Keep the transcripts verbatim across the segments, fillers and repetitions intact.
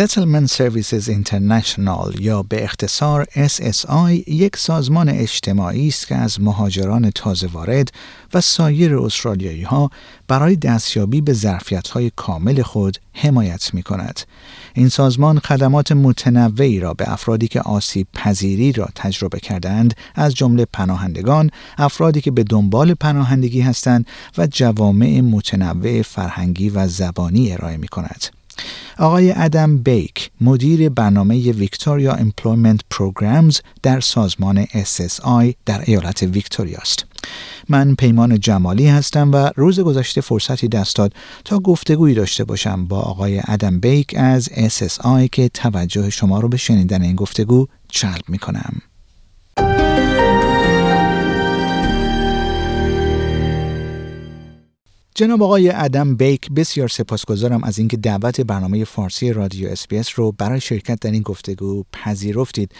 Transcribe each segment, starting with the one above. Settlement Services International یا به اختصار اس اس آی یک سازمان اجتماعی است که از مهاجران تازه وارد و سایر استرالیایی ها برای دستیابی به ظرفیت های کامل خود حمایت می کند. این سازمان خدمات متنوعی را به افرادی که آسیب پذیری را تجربه کردند، از جمله پناهندگان، افرادی که به دنبال پناهندگی هستند و جوامع متنوع فرهنگی و زبانی ارائه می کند. آقای ادم بیک، مدیر برنامه ویکتوریا امپلویمنت پروگرامز در سازمان اس اس آی در ایالت ویکتوریا است. من پیمان جمالی هستم و روز گذشته فرصتی دست داد تا گفتگویی داشته باشم با آقای ادم بیک از اس اس آی که توجه شما رو به شنیدن این گفتگو جلب می کنم. جناب آقای ادم بیک، بسیار سپاسگزارم از اینکه دعوت برنامه فارسی رادیو اس بی اس رو برای شرکت در این گفتگو پذیرفتید.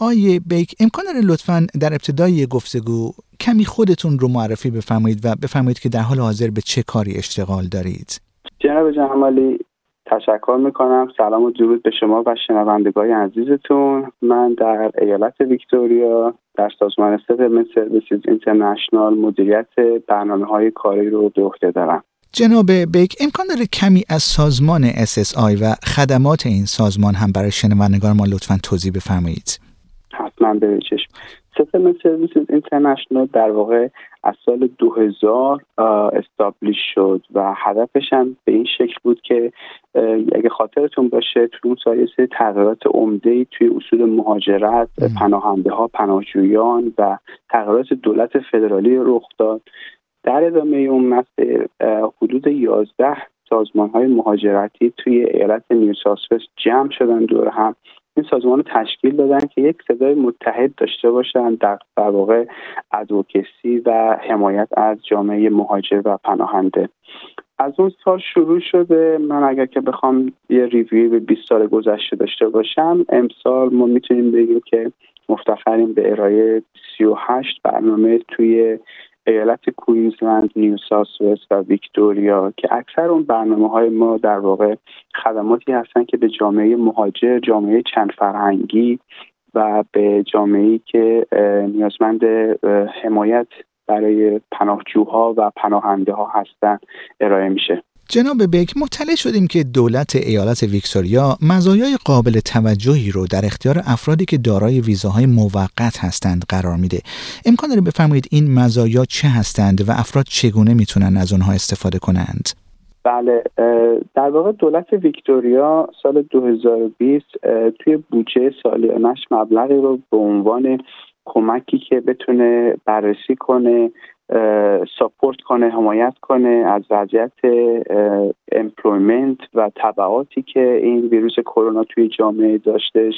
آقای بیک، امکان داره لطفاً در ابتدای گفتگو کمی خودتون رو معرفی بفرمایید و بفرمایید که در حال حاضر به چه کاری اشتغال دارید؟ جناب جمالی، تشکر میکنم. سلام و درود به شما و شنوندگان عزیزتون. من در ایالت ویکتوریا در سازمان Settlement Services International مدیریت برنامه‌های کاری رو به عهده دارم. جناب بیک، امکان داره کمی از سازمان اس اس آی و خدمات این سازمان هم برای شنوندگان ما لطفاً توضیح بفرمایید؟ حتما به چشم. Settlement Services International در واقع از سال دو هزار استابلیش شد و هدفش هم به این شکل بود که اگه خاطرتون باشه تو اون سال سه تغییرات عمده‌ای توی اصول مهاجرت، پناهنده‌ها، پناهجویان و تغییرات دولت فدرالی رخ داد. در ادامه اون مسیر حدود یازده سازمان‌های مهاجرتی توی ایالت نیوساوث ولز جمع شدن دور هم. این سازمان رو تشکیل دادن که یک صدای متحد داشته باشند در واقع ادوکسی و حمایت از جامعه مهاجر و پناهنده. از اون سال شروع شده. من اگر که بخوام یه ریویو به بیست سال گذشته داشته باشم، امسال ما میتونیم بگیم که مفتخریم به ارائه سی و هشت برنامه توی ایالت کوینزلند، نیو ساوث ولز و ویکتوریا که اکثر اون برنامه‌های ما در واقع خدماتی هستن که به جامعه مهاجر، جامعه چند فرهنگی و به جامعه‌ای که نیازمند حمایت برای پناهجوها و پناهنده‌ها هستن ارائه میشه. جناب بیک، مطلع شدیم که دولت ایالت ویکتوریا مزایای قابل توجهی رو در اختیار افرادی که دارای ویزاهای موقت هستند قرار میده. امکان داره بفرمایید این مزایا چه هستند و افراد چگونه میتونن از اونها استفاده کنند؟ بله، در واقع دولت ویکتوریا سال دو هزار و بیست توی بودجه سالیانش مبلغی رو به عنوان کمکی که بتونه بررسی کنه، ساپورت کنه، حمایت کنه از وضعیت امپلویمنت و تبعاتی که این ویروس کرونا توی جامعه داشتش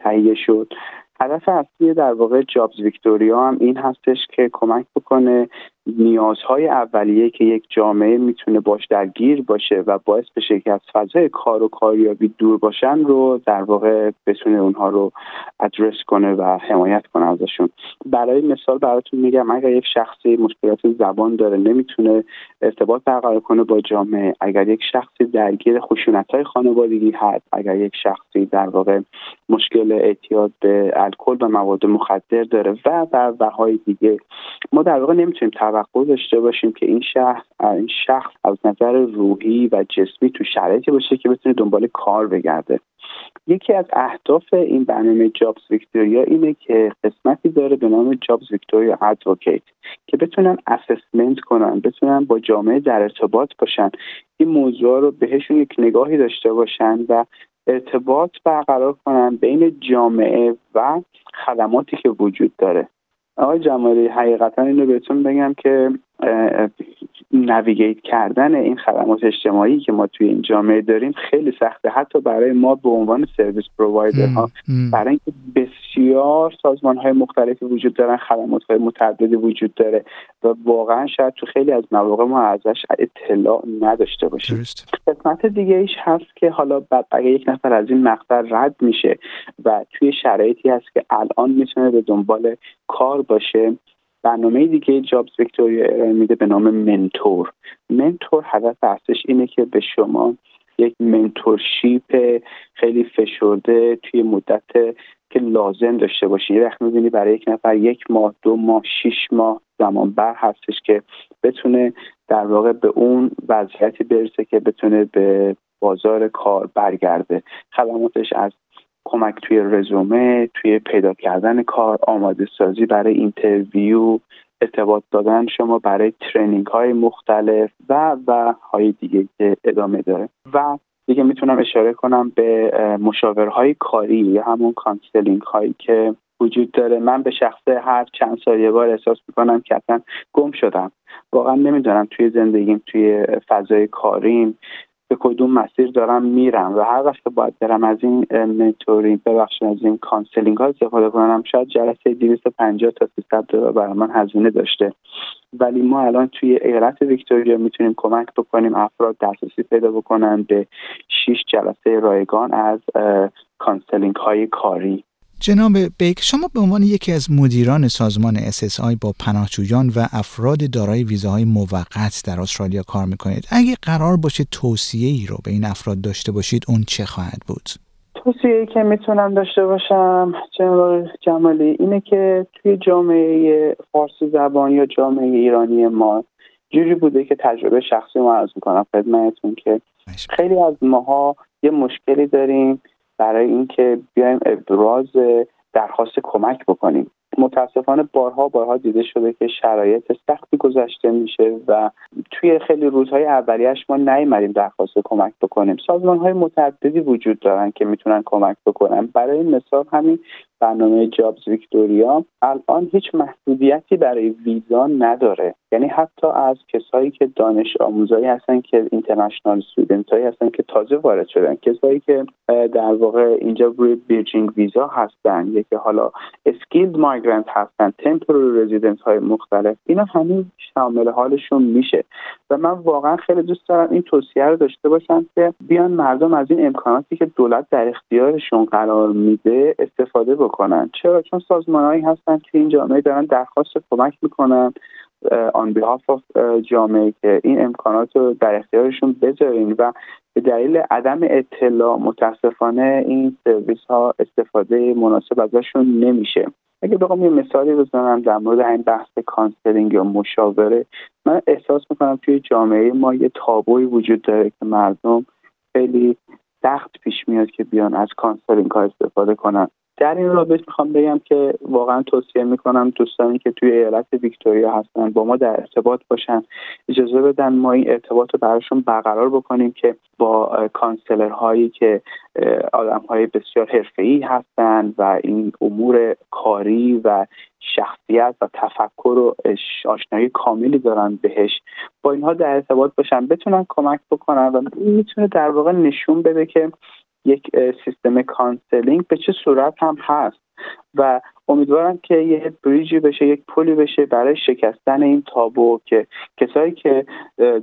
تهیه شد. هدف اصلی در واقع جابز ویکتوریا هم این هستش که کمک بکنه نیازهای اولیه که یک جامعه میتونه باش درگیر باشه و باعث بشه که از فضای کار و کاریابی دور باشن رو در واقع بتونه اونها رو ادرس کنه و حمایت کنه ازشون. برای مثال براتون میگم، اگر یک شخصی مشکلات زبان داره نمیتونه ارتباط برقرار کنه با جامعه، اگر یک شخصی درگیر خشونت‌های خانوادگی هست، اگر یک شخصی در واقع مشکل اعتیاد به الکل و مواد مخدر داره و و بهای دیگه، ما در واقع نمیتونیم توقع داشته باشیم که این شخص این شخص از نظر روحی و جسمی تو شرایطی باشه که بتونه دنبال کار بگرده. یکی از اهداف این برنامه جابز ویکتوریا اینه که قسمتی داره به نام جابز ویکتوریا ادوکیت که بتونن اسسمنت کنن، بتونن با جامعه در ارتباط باشن، این موضوع رو بهشون یک نگاهی داشته باشن و ارتباط برقرار کنن بین جامعه و خدماتی که وجود داره. آقای جمالی، حقیقتا اینو بهتون بگم که نویگیت کردن این خدمات اجتماعی که ما توی این جامعه داریم خیلی سخته، حتی برای ما به عنوان سرویس پرووایدر ها، برای اینکه بسیار سازمان های مختلفی وجود دارن، خدمات های متعددی وجود داره و واقعا شاید تو خیلی از مواقع ما ازش اطلاع نداشته باشیم. قسمت دیگه ایش هست که حالا اگه یک نفر از این مقطع رد میشه و توی شرایطی هست که الان میتونه به دنبال کار باشه، برنامه دیگه جابز ویکتوریا ارائه میده به نام منتور. منتور هدف اصلیش اینه که به شما یک منتورشیپ خیلی فشرده توی مدت که لازم داشته باشی. یه وقت می‌بینی برای یک نفر یک ماه، دو ماه، شش ماه زمان بر هستش که بتونه در واقع به اون وضعیتی برسه که بتونه به بازار کار برگرده. خدماتش از کمک توی رزومه، توی پیدا کردن کار، آماده سازی برای اینترویو، ارتباط دادن شما برای ترینینگ های مختلف و و های دیگه که ادامه داره. و دیگه میتونم اشاره کنم به مشاورهای کاری یا همون کانسلینگ هایی که وجود داره. من به شخصه هر چند سال یه بار احساس میکنم که اصلا گم شدم، واقعا نمیدونم توی زندگیم، توی فضای کاریم به کدوم مسیر دارم میرم و هر وقت که باید برم از این منتورینگ ببخشید از این کانسلینگ ها استفاده کنم، شاید جلسه دویست و پنجاه تا سیصد دلار برای من هزینه داشته، ولی ما الان توی ایالت ویکتوریا میتونیم کمک بکنیم افراد دسترسی پیدا بکنن به شش جلسه رایگان از کانسلینگ های کاری. جناب بیک، شما به عنوان یکی از مدیران سازمان اس اس آی با پناهجویان و افراد دارای ویزاهای موقت در استرالیا کار میکنید. اگه قرار باشه توصیه‌ای رو به این افراد داشته باشید، اون چه خواهد بود؟ توصیه‌ای که میتونم داشته باشم جناب جمالی اینه که توی جامعه فارسی زبان یا جامعه ایرانی ما جوری بوده که تجربه شخصی ما عرض میکنم خدمتتون که خیلی از ماها یه مشکلی داریم برای اینکه بیایم ابراز درخواست کمک بکنیم. متاسفانه بارها بارها دیده شده که شرایط سختی گذشته میشه و توی خیلی روزهای اولیه‌اش ما نیامدیم درخواست کمک بکنیم. سازمان‌های متعددی وجود دارن که میتونن کمک بکنن. برای مثال همین برنامه جابز ویکتوریا الان هیچ محدودیتی برای ویزا نداره، یعنی حتی از کسایی که دانش آموزایی هستن که اینترنشنال استودنت هایی هستن که تازه وارد شدن، کسایی که در واقع اینجا روی بیرجینگ ویزا هستن، یکی حالا اسکیلد مایگرنت هستن، تمپورری رزیدنت های مختلف، اینا همه شامل حالشون میشه و من واقعا خیلی دوست دارم این توصیه رو داشته باشم که بیان مردم از این امکاناتی که دولت در اختیارشون قرار میده استفاده بکنن. کنن. چرا؟ چون سازمان‌هایی هستن که این جامعه دارن درخواست کمک میکنن آن بیهاف جامعه که این امکانات رو در اختیارشون بذارین و به دلیل عدم اطلاع متاسفانه این سرویس ها استفاده مناسب ازشون نمیشه. اگه بخوام یه مثالی بزنم در مورد این بحث کانسلینگ یا مشاوره، من احساس میکنم توی جامعه ما یه تابویی وجود داره که مردم خیلی سخت پیش میاد که بیان از کانسلینگ ها استفاده کنن. در این رابطه میخوام بگم که واقعا توصیه میکنم دوستانی که توی ایالت ویکتوریا هستن با ما در ارتباط باشن، اجازه بدن ما این ارتباط رو براشون برقرار بکنیم که با کانسلرهایی که آدمهای بسیار حرفه‌ای هستن و این امور کاری و شخصیت و تفکر و آشنایی کاملی دارن بهش، با اینها در ارتباط باشن، بتونن کمک بکنن و میتونه در واقع نشون بده که یک سیستم کانسلینگ به چه صورت هم هست و امیدوارم که یه بریجی بشه، یک پلی بشه برای شکستن این تابو که کسایی که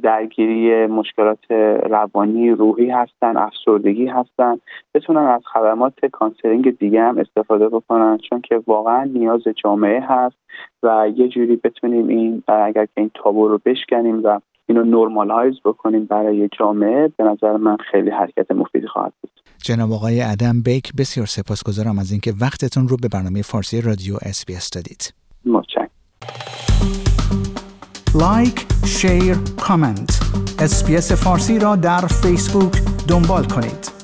درگیری مشکلات روانی، روحی هستن، افسردگی هستن، بتونن از خدمات کانسلینگ دیگه هم استفاده بکنن، چون که واقعا نیاز جامعه هست و یه جوری بتونیم این اگر که این تابو رو بشکنیم و اینو نورمالایز بکنیم برای جامعه، به نظر من خیلی حرکت مفیدی خواهد بود. جناب آقای ادم بیک، بسیار سپاسگزارم از اینکه وقتتون رو به برنامه فارسی رادیو اس بی اس دادید. متشکرم. لایک، شیر، کامنت. اس بی اس فارسی را در فیسبوک دنبال کنید.